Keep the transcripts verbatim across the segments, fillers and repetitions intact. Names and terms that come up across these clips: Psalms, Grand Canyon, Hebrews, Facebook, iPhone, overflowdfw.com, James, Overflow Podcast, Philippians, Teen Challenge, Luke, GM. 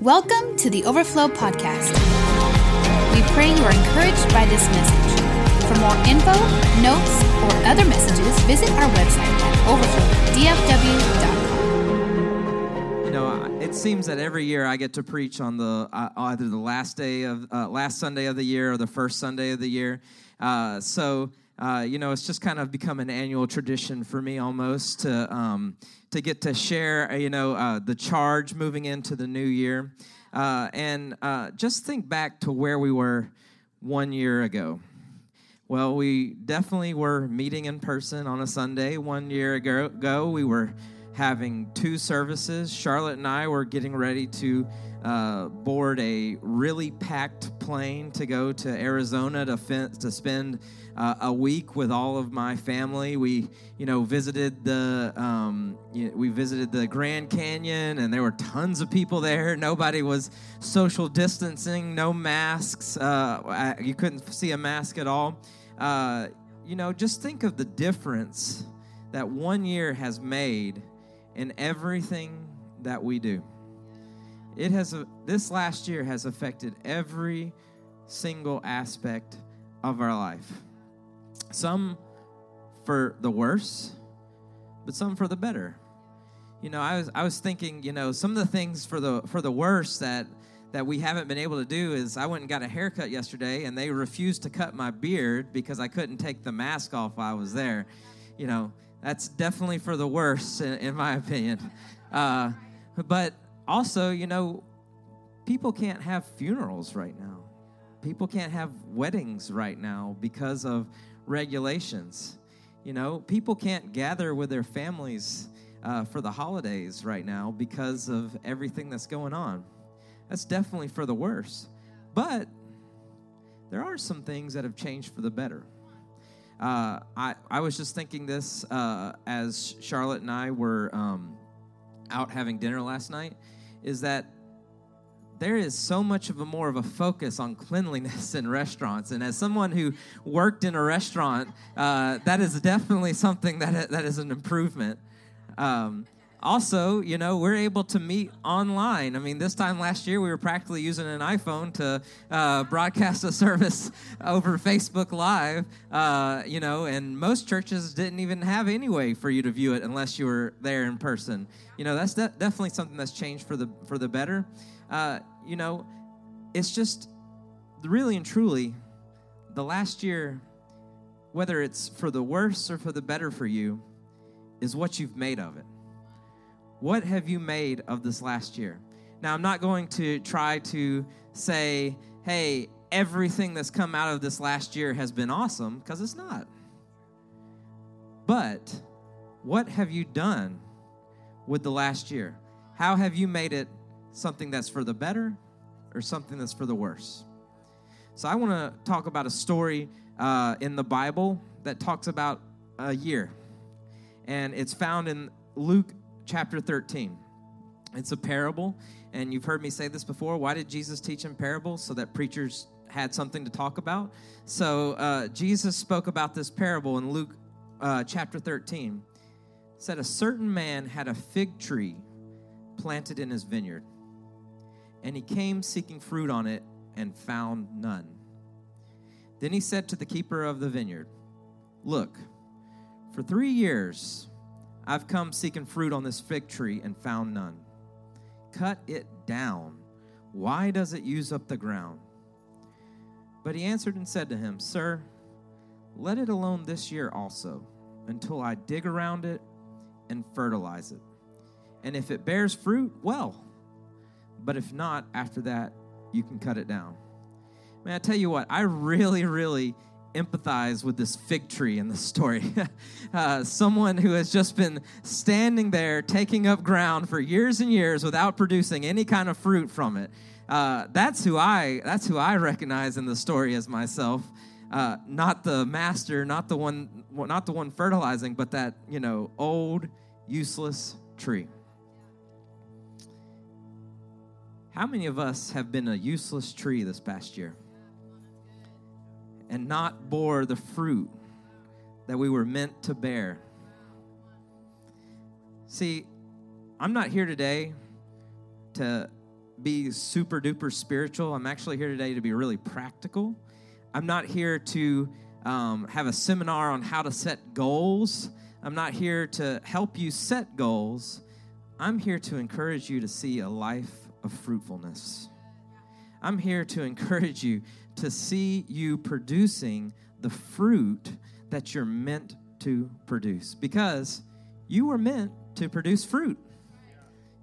Welcome to the Overflow Podcast. We pray you are encouraged by this message. For more info, notes, or other messages, visit our website at overflow d f w dot com. You know, it seems that every year I get to preach on the uh, either the last day of uh, last Sunday of the year or the first Sunday of the year. Uh, so. Uh, you know, it's just kind of become an annual tradition for me almost to um, to get to share, you know, uh, the charge moving into the new year. Uh, and uh, just think back to where we were one year ago. Well, we definitely were meeting in person on a Sunday one year ago. We were having two services. Charlotte and I were getting ready to uh, board a really packed plane to go to Arizona to, fin- to spend Uh, a week with all of my family. We, you know, visited the um, you know, we visited the Grand Canyon, and there were tons of people there. Nobody was social distancing, no masks. Uh, I, you couldn't see a mask at all. Uh, you know, just think of the difference that one year has made in everything that we do. It has a, this last year has affected every single aspect of our life. Some for the worse, but some for the better. You know, I was I was thinking, you know, some of the things for the for the worse that that we haven't been able to do is I went and got a haircut yesterday, and they refused to cut my beard because I couldn't take the mask off while I was there. You know, that's definitely for the worse, in, in my opinion. Uh, but also, you know, people can't have funerals right now. People can't have weddings right now because of regulations. You know, people can't gather with their families uh, for the holidays right now because of everything that's going on. That's definitely for the worse. But there are some things that have changed for the better. Uh, I, I was just thinking this uh, as Charlotte and I were um, out having dinner last night, is that there is so much of a more of a focus on cleanliness in restaurants. And as someone who worked in a restaurant, uh, that is definitely something that that is an improvement. Um, also, you know, we're able to meet online. I mean, this time last year, we were practically using an iPhone to uh, broadcast a service over Facebook Live, uh, you know, and most churches didn't even have any way for you to view it unless you were there in person. You know, that's de- definitely something that's changed for the for the better. Uh, you know, it's just really and truly the last year, whether it's for the worse or for the better for you, is what you've made of it. What have you made of this last year? Now, I'm not going to try to say, hey, everything that's come out of this last year has been awesome, because it's not. But what have you done with the last year? How have you made it something that's for the better or something that's for the worse? So I want to talk about a story uh, in the Bible that talks about a year. And it's found in Luke chapter thirteen. It's a parable. And you've heard me say this before. Why did Jesus teach in parables? So that preachers had something to talk about. So uh, Jesus spoke about this parable in Luke uh, chapter thirteen. It said, a certain man had a fig tree planted in his vineyard, and he came seeking fruit on it and found none. Then he said to the keeper of the vineyard, look, for three years I've come seeking fruit on this fig tree and found none. Cut it down. Why does it use up the ground? But he answered and said to him, sir, let it alone this year also until I dig around it and fertilize it. And if it bears fruit, well, but if not, after that, you can cut it down. Man, I tell you what, I really, really empathize with this fig tree in this story. uh, someone who has just been standing there taking up ground for years and years without producing any kind of fruit from it. Uh, that's who I that's who I recognize in the story as myself. Uh, not the master, not the one not the one fertilizing, but that, you know, old, useless tree. How many of us have been a useless tree this past year and not bore the fruit that we were meant to bear? See, I'm not here today to be super duper spiritual. I'm actually here today to be really practical. I'm not here to um, have a seminar on how to set goals. I'm not here to help you set goals. I'm here to encourage you to see a life of fruitfulness. I'm here to encourage you to see you producing the fruit that you're meant to produce, because you were meant to produce fruit.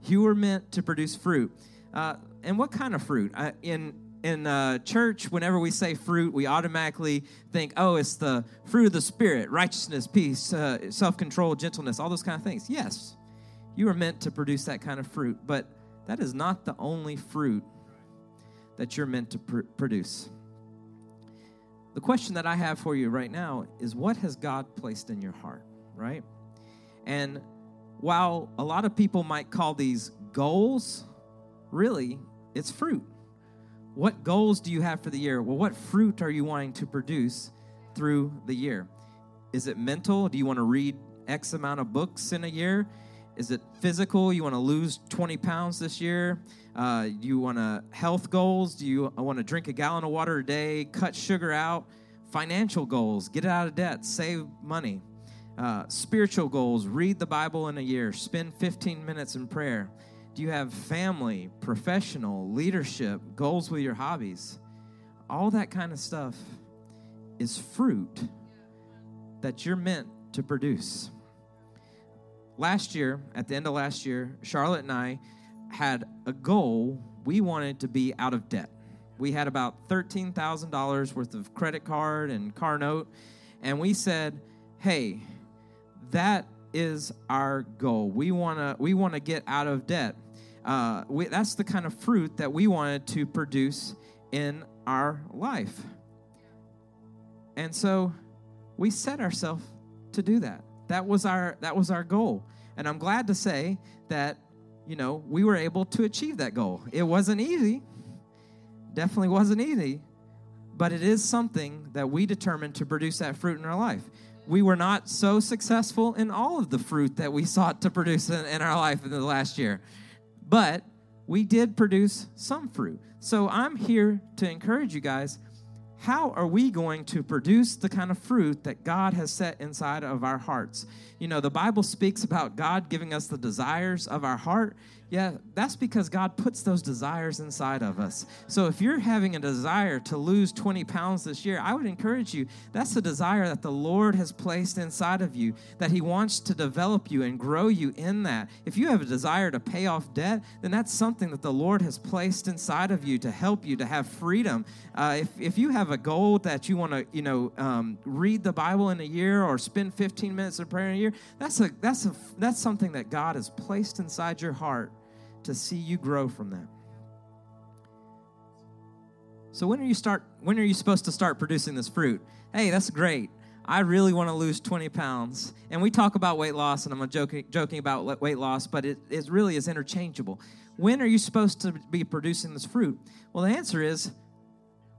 You were meant to produce fruit. Uh, and what kind of fruit? I, in in uh, church, whenever we say fruit, we automatically think, oh, it's the fruit of the Spirit, righteousness, peace, uh, self-control, gentleness, all those kind of things. Yes, you were meant to produce that kind of fruit, but that is not the only fruit that you're meant to pr- produce. The question that I have for you right now is, what has God placed in your heart, right? And while a lot of people might call these goals, really, it's fruit. What goals do you have for the year? Well, what fruit are you wanting to produce through the year? Is it mental? Do you want to read X amount of books in a year? Is it physical? You want to lose twenty pounds this year? Uh, you want to health goals? Do you want to drink a gallon of water a day? Cut sugar out? Financial goals? Get out of debt? Save money? Uh, spiritual goals, read the Bible in a year, spend fifteen minutes in prayer. Do you have family, professional, leadership, goals with your hobbies? All that kind of stuff is fruit that you're meant to produce. Last year, at the end of last year, Charlotte and I had a goal. We wanted to be out of debt. We had about thirteen thousand dollars worth of credit card and car note, and we said, hey, that is our goal. We wanna we wanna get out of debt. Uh, we, that's the kind of fruit that we wanted to produce in our life. And so we set ourselves to do that. That was our that was our goal. And I'm glad to say that, you know, we were able to achieve that goal. It wasn't easy. Definitely wasn't easy, but it is something that we determined to produce that fruit in our life. We were not so successful in all of the fruit that we sought to produce in, in our life in the last year, but we did produce some fruit. So I'm here to encourage you guys, how are we going to produce the kind of fruit that God has set inside of our hearts? You know, the Bible speaks about God giving us the desires of our heart. Yeah, that's because God puts those desires inside of us. So if you're having a desire to lose twenty pounds this year, I would encourage you, that's a desire that the Lord has placed inside of you, that he wants to develop you and grow you in that. If you have a desire to pay off debt, then that's something that the Lord has placed inside of you to help you to have freedom. Uh, if, if you have a goal that you want to, you know, um, read the Bible in a year or spend fifteen minutes of prayer in a year, that's a that's a that's something that God has placed inside your heart to see you grow from that. So when are you start? When are you supposed to start producing this fruit? Hey, that's great. I really want to lose twenty pounds. And we talk about weight loss, and I'm joking, joking about weight loss, but it, it really is interchangeable. When are you supposed to be producing this fruit? Well, the answer is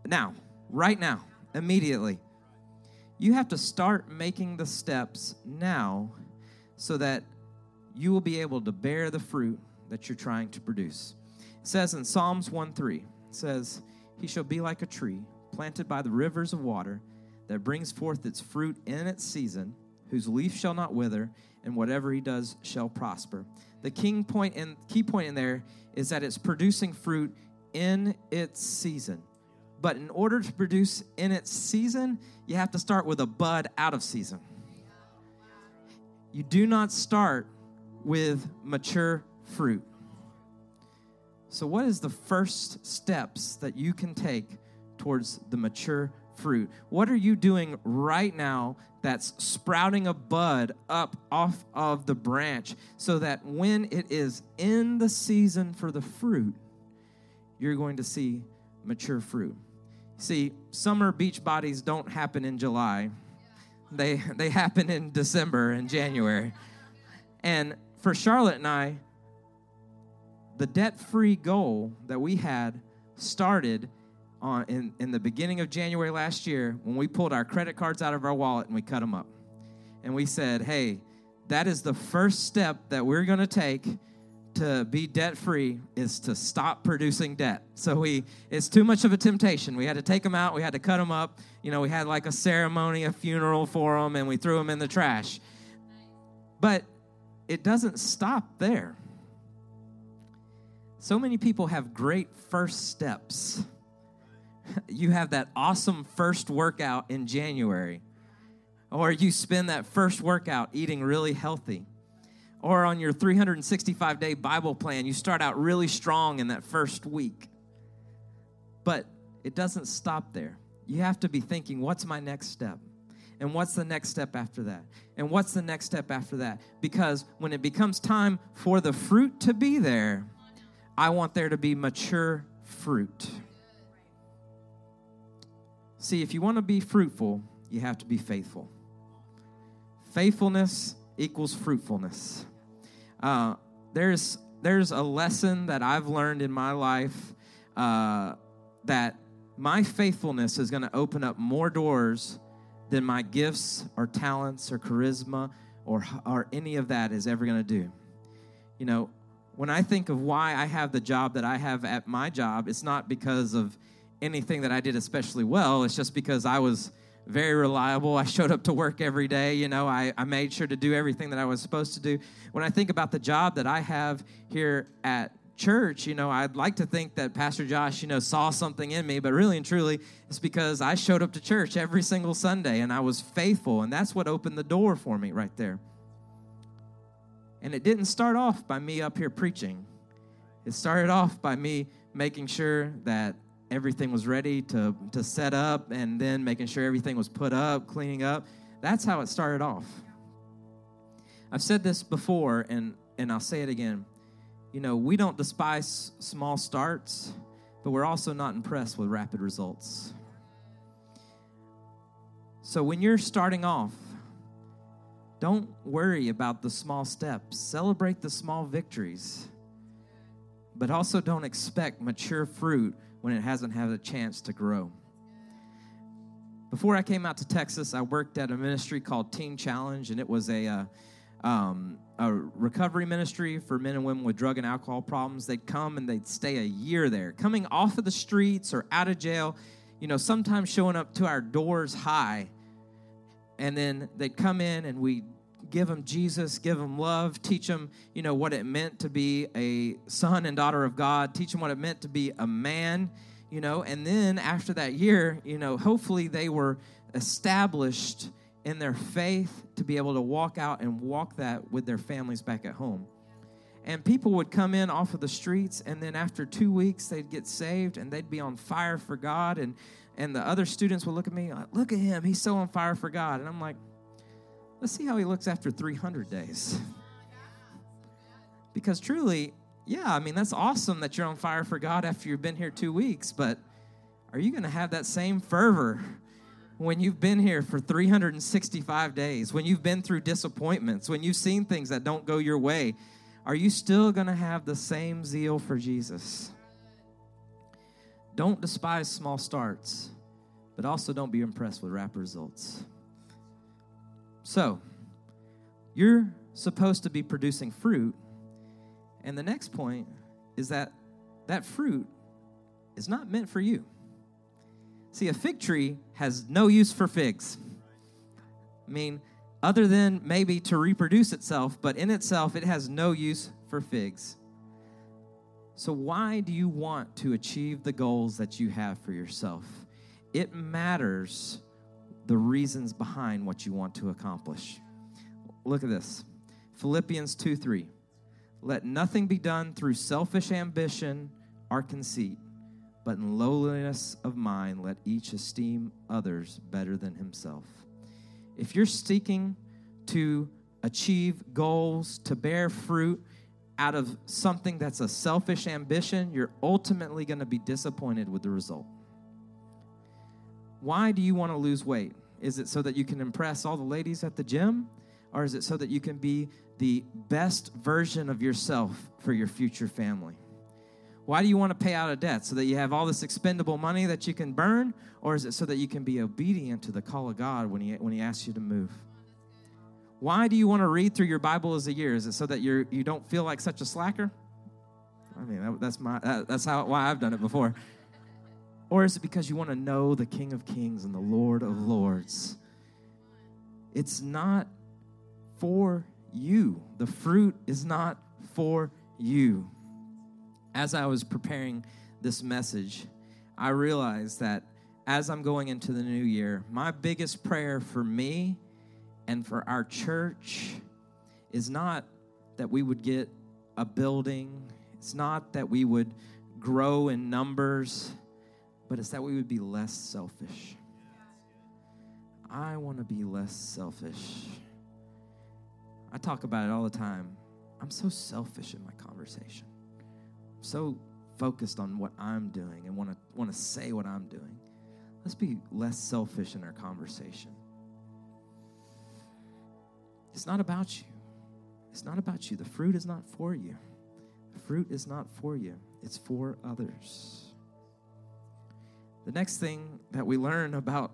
now, right now, immediately. You have to start making the steps now so that you will be able to bear the fruit that you're trying to produce. It says in Psalms one three, it says, he shall be like a tree planted by the rivers of water that brings forth its fruit in its season, whose leaf shall not wither, and whatever he does shall prosper. The king point and key point in there is that it's producing fruit in its season. But in order to produce in its season, you have to start with a bud out of season. You do not start with mature fruit. So what is the first steps that you can take towards the mature fruit? What are you doing right now that's sprouting a bud up off of the branch so that when it is in the season for the fruit, you're going to see mature fruit? See, summer beach bodies don't happen in July. They they happen in December and January. And for Charlotte and I, the debt-free goal that we had started on in, in the beginning of January last year when we pulled our credit cards out of our wallet and we cut them up. And we said, hey, that is the first step that we're going to take to be debt-free is to stop producing debt. So we, it's too much of a temptation. We had to take them out. We had to cut them up. You know, we had like a ceremony, a funeral for them, and we threw them in the trash. But it doesn't stop there. So many people have great first steps. You have that awesome first workout in January, or you spend that first workout eating really healthy. Or on your three hundred sixty-five day Bible plan, you start out really strong in that first week. But it doesn't stop there. You have to be thinking, what's my next step? And what's the next step after that? And what's the next step after that? Because when it becomes time for the fruit to be there, I want there to be mature fruit. See, if you want to be fruitful, you have to be faithful. Faithfulness equals fruitfulness. Uh, there's there's a lesson that I've learned in my life uh, that my faithfulness is going to open up more doors than my gifts or talents or charisma or or any of that is ever going to do. You know, when I think of why I have the job that I have at my job, it's not because of anything that I did especially well. It's just because I was very reliable. I showed up to work every day. You know, I, I made sure to do everything that I was supposed to do. When I think about the job that I have here at church, you know, I'd like to think that Pastor Josh, you know, saw something in me, but really and truly, it's because I showed up to church every single Sunday and I was faithful, and that's what opened the door for me right there. And it didn't start off by me up here preaching. It started off by me making sure that everything was ready to, to set up, and then making sure everything was put up, cleaning up. That's how it started off. I've said this before, and, and I'll say it again. You know, we don't despise small starts, but we're also not impressed with rapid results. So when you're starting off, don't worry about the small steps. Celebrate the small victories, but also don't expect mature fruit when it hasn't had a chance to grow. Before I came out to Texas, I worked at a ministry called Teen Challenge, and it was a uh, um, a recovery ministry for men and women with drug and alcohol problems. They'd come and they'd stay a year there, coming off of the streets or out of jail, you know, sometimes showing up to our doors high. And then they'd come in and we'd give them Jesus, give them love, teach them, you know, what it meant to be a son and daughter of God, teach them what it meant to be a man, you know, and then after that year, you know, hopefully they were established in their faith to be able to walk out and walk that with their families back at home. And people would come in off of the streets, and then after two weeks, they'd get saved, and they'd be on fire for God, and, and the other students would look at me like, look at him, he's so on fire for God, and I'm like, let's see how he looks after three hundred days. Because truly, yeah, I mean, that's awesome that you're on fire for God after you've been here two weeks, but are you going to have that same fervor when you've been here for three hundred sixty-five days, when you've been through disappointments, when you've seen things that don't go your way? Are you still going to have the same zeal for Jesus? Don't despise small starts, but also don't be impressed with rapid results. So, you're supposed to be producing fruit, and the next point is that that fruit is not meant for you. See, a fig tree has no use for figs. I mean, other than maybe to reproduce itself, but in itself, it has no use for figs. So why do you want to achieve the goals that you have for yourself? It matters the reasons behind what you want to accomplish. Look at this. Philippians two three. Let nothing be done through selfish ambition or conceit, but in lowliness of mind, let each esteem others better than himself. If you're seeking to achieve goals, to bear fruit out of something that's a selfish ambition, you're ultimately going to be disappointed with the result. Why do you want to lose weight? Is it so that you can impress all the ladies at the gym? Or is it so that you can be the best version of yourself for your future family? Why do you want to pay out a debt? So that you have all this expendable money that you can burn? Or is it so that you can be obedient to the call of God when he, when he asks you to move? Why do you want to read through your Bible as a year? Is it so that you're, you don't feel like such a slacker? I mean, that's my that's how why I've done it before. Or is it because you want to know the King of Kings and the Lord of Lords? It's not for you. The fruit is not for you. As I was preparing this message, I realized that as I'm going into the new year, my biggest prayer for me and for our church is not that we would get a building. It's not that we would grow in numbers, but it's that we would be less selfish. I want to be less selfish. I talk about it all the time. I'm so selfish in my conversation. I'm so focused on what I'm doing and want to want to say what I'm doing. Let's be less selfish in our conversation. It's not about you. It's not about you. The fruit is not for you. The fruit is not for you. It's for others. The next thing that we learn about,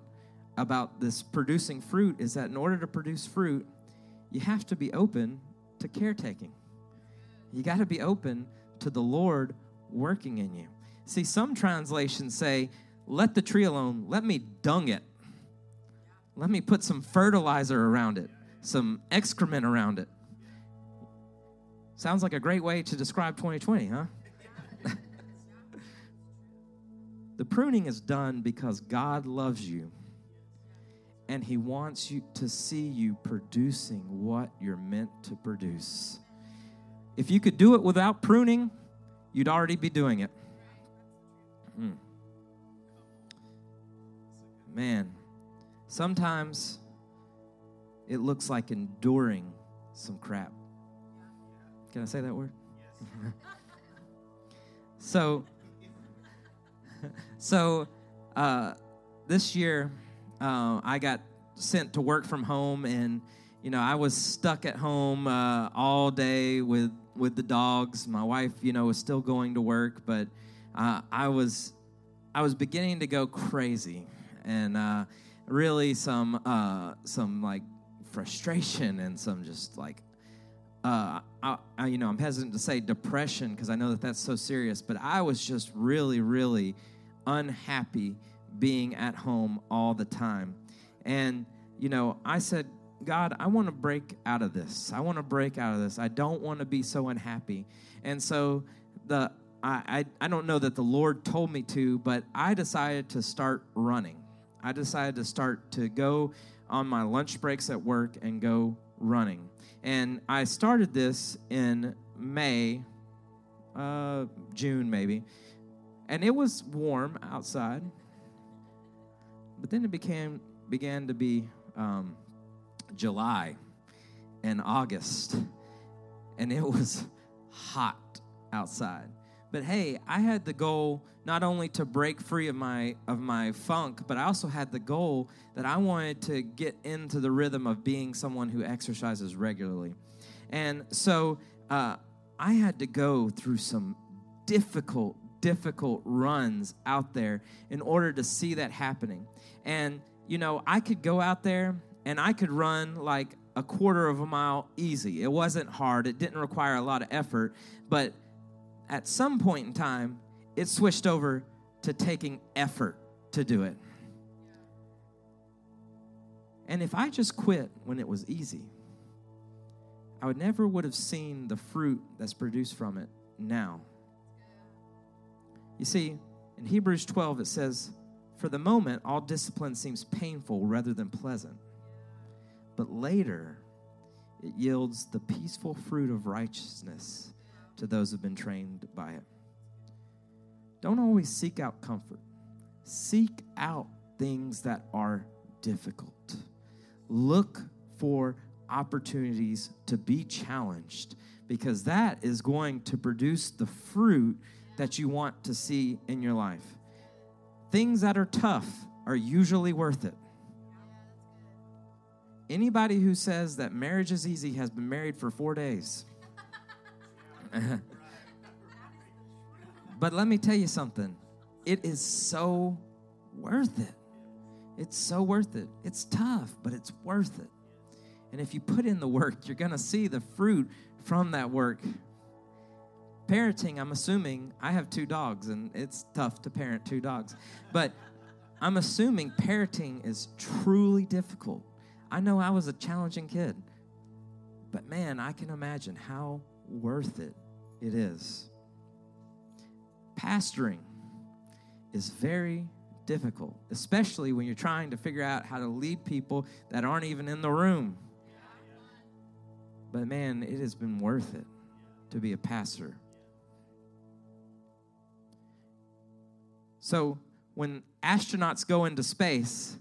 about this producing fruit is that in order to produce fruit, you have to be open to caretaking. You got to be open to the Lord working in you. See, some translations say, let the tree alone. Let me dung it. Let me put some fertilizer around it, some excrement around it. Sounds like a great way to describe twenty twenty, huh? The pruning is done because God loves you, and he wants you to see you producing what you're meant to produce. If you could do it without pruning, you'd already be doing it. Mm. Man, sometimes it looks like enduring some crap. Can I say that word? Yes. so, so uh, this year uh, I got sent to work from home, and you know I was stuck at home uh, all day with with the dogs. My wife, you know, was still going to work, but uh, I was I was beginning to go crazy, and uh, really some uh, some like frustration and some just like. Uh, I, I, you know, I'm hesitant to say depression because I know that that's so serious, but I was just really, really unhappy being at home all the time. And, you know, I said, God, I want to break out of this. I want to break out of this. I don't want to be so unhappy. And so the I, I, I don't know that the Lord told me to, but I decided to start running. I decided to start to go on my lunch breaks at work and go running. And I started this in May, uh, June maybe, and it was warm outside. But then it became began to be um, July and August, and it was hot outside. But hey, I had the goal not only to break free of my of my funk, but I also had the goal that I wanted to get into the rhythm of being someone who exercises regularly. And so uh, I had to go through some difficult, difficult runs out there in order to see that happening. And, you know, I could go out there and I could run like a quarter of a mile easy. It wasn't hard. It didn't require a lot of effort. But at some point in time, it switched over to taking effort to do it. And if I just quit when it was easy, I would never would have seen the fruit that's produced from it now. You see, in Hebrews twelve, it says, for the moment, all discipline seems painful rather than pleasant. But later, it yields the peaceful fruit of righteousness to those who have been trained by it. Don't always seek out comfort. Seek out things that are difficult. Look for opportunities to be challenged, because that is going to produce the fruit that you want to see in your life. Things that are tough are usually worth it. Anybody who says that marriage is easy has been married for four days. But let me tell you something. It is so worth it. It's so worth it. It's tough, but it's worth it. And if you put in the work, you're going to see the fruit from that work. parenting, I'm assuming, I have two dogs, and it's tough to parent two dogs. But I'm assuming parenting is truly difficult. I know I was a challenging kid, but man, I can imagine how worth it it is. Pastoring is very difficult, especially when you're trying to figure out how to lead people that aren't even in the room. But man, it has been worth it to be a pastor. So when astronauts go into space,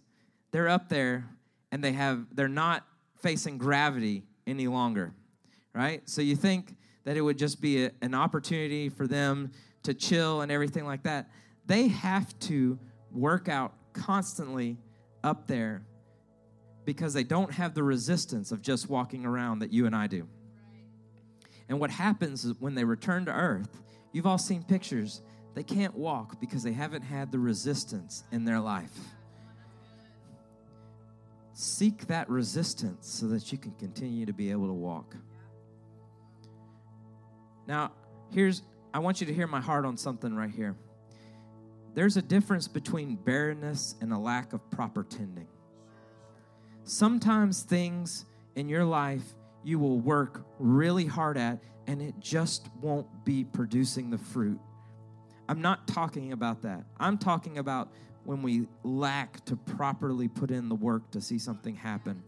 they're up there and they have they're not facing gravity any longer, right? So you think that it would just be a, an opportunity for them to chill and everything like that. They have to work out constantly up there because they don't have the resistance of just walking around that you and I do. Right. And what happens is when they return to Earth, you've all seen pictures, they can't walk because they haven't had the resistance in their life. Seek that resistance so that you can continue to be able to walk. Now, here's, I want you to hear my heart on something right here. There's a difference between barrenness and a lack of proper tending. Sometimes things in your life you will work really hard at, and it just won't be producing the fruit. I'm not talking about that. I'm talking about when we lack to properly put in the work to see something happen.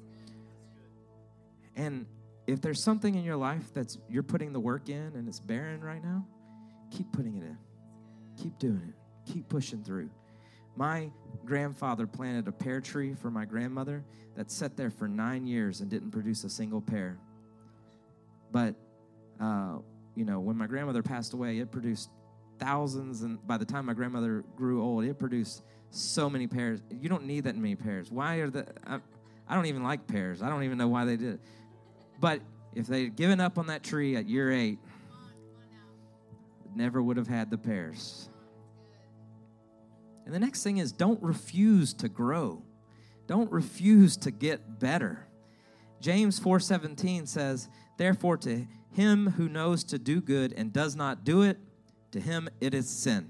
And if there's something in your life that's you're putting the work in and it's barren right now, keep putting it in. Keep doing it. Keep pushing through. My grandfather planted a pear tree for my grandmother that sat there for nine years and didn't produce a single pear. But, uh, you know, when my grandmother passed away, it produced thousands. And by the time my grandmother grew old, it produced so many pears. You don't need that many pears. Why are the, I, I don't even like pears. I don't even know why they did it. But if they had given up on that tree at year eight, never would have had the pears. And the next thing is don't refuse to grow. Don't refuse to get better. James four seventeen says, therefore to him who knows to do good and does not do it, to him it is sin.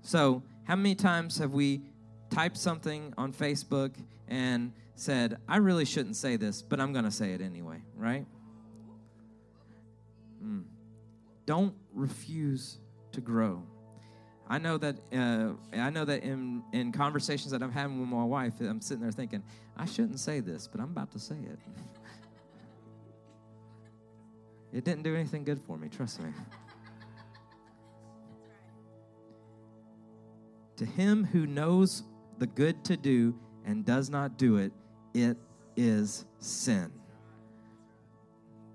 So how many times have we typed something on Facebook and said, I really shouldn't say this, but I'm going to say it anyway, right? Mm. Don't refuse to grow. I know that uh, I know that in, in conversations that I'm having with my wife, I'm sitting there thinking, I shouldn't say this, but I'm about to say it. It didn't do anything good for me, trust me. To him who knows the good to do and does not do it, it is sin.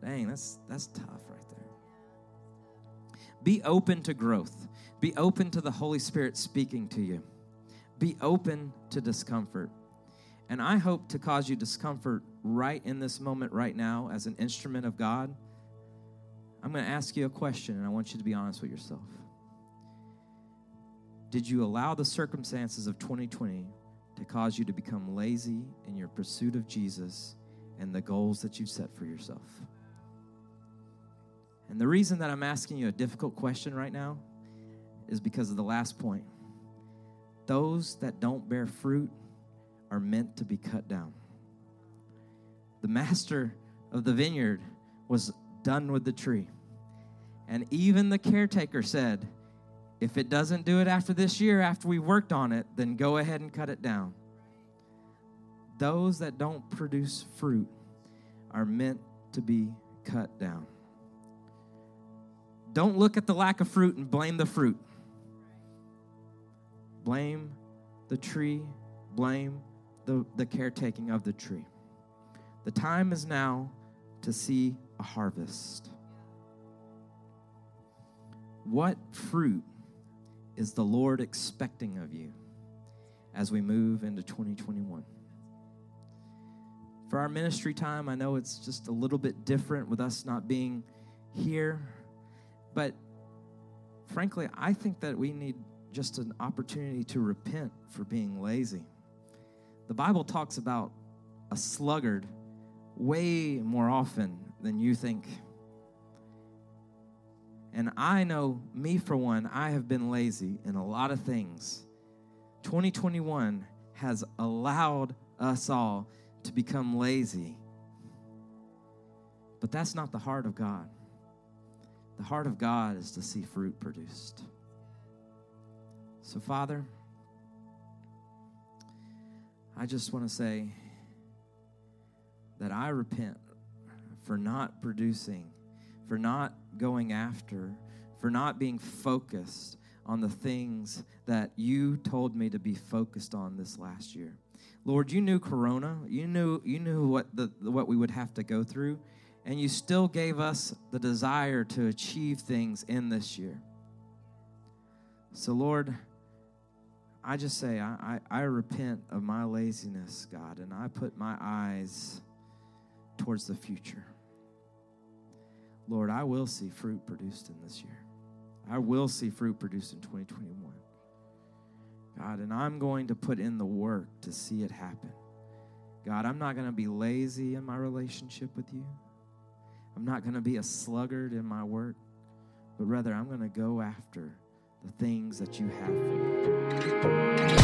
Dang, that's that's tough right there. Be open to growth. Be open to the Holy Spirit speaking to you. Be open to discomfort. And I hope to cause you discomfort right in this moment, right now, as an instrument of God. I'm going to ask you a question, and I want you to be honest with yourself. Did you allow the circumstances of twenty twenty to cause you to become lazy in your pursuit of Jesus and the goals that you've set for yourself? And the reason that I'm asking you a difficult question right now is because of the last point. Those that don't bear fruit are meant to be cut down. The master of the vineyard was done with the tree. And even the caretaker said, if it doesn't do it after this year, after we worked on it, then go ahead and cut it down. Those that don't produce fruit are meant to be cut down. Don't look at the lack of fruit and blame the fruit. Blame the tree. Blame the, the caretaking of the tree. The time is now to see a harvest. What fruit is the Lord expecting of you as we move into twenty twenty-one? For our ministry time, I know it's just a little bit different with us not being here, but frankly, I think that we need just an opportunity to repent for being lazy. The Bible talks about a sluggard way more often than you think. And I know, me for one, I have been lazy in a lot of things. twenty twenty-one has allowed us all to become lazy. But that's not the heart of God. The heart of God is to see fruit produced. So, Father, I just want to say that I repent for not producing, for not going after, for not being focused on the things that you told me to be focused on this last year. Lord, you knew Corona. You knew you knew what the what we would have to go through, and you still gave us the desire to achieve things in this year. So, Lord, I just say I, I, I repent of my laziness, God, and I put my eyes towards the future. Lord, I will see fruit produced in this year. I will see fruit produced in twenty twenty-one. God, and I'm going to put in the work to see it happen. God, I'm not going to be lazy in my relationship with you. I'm not going to be a sluggard in my work, but rather I'm going to go after the things that you have for me.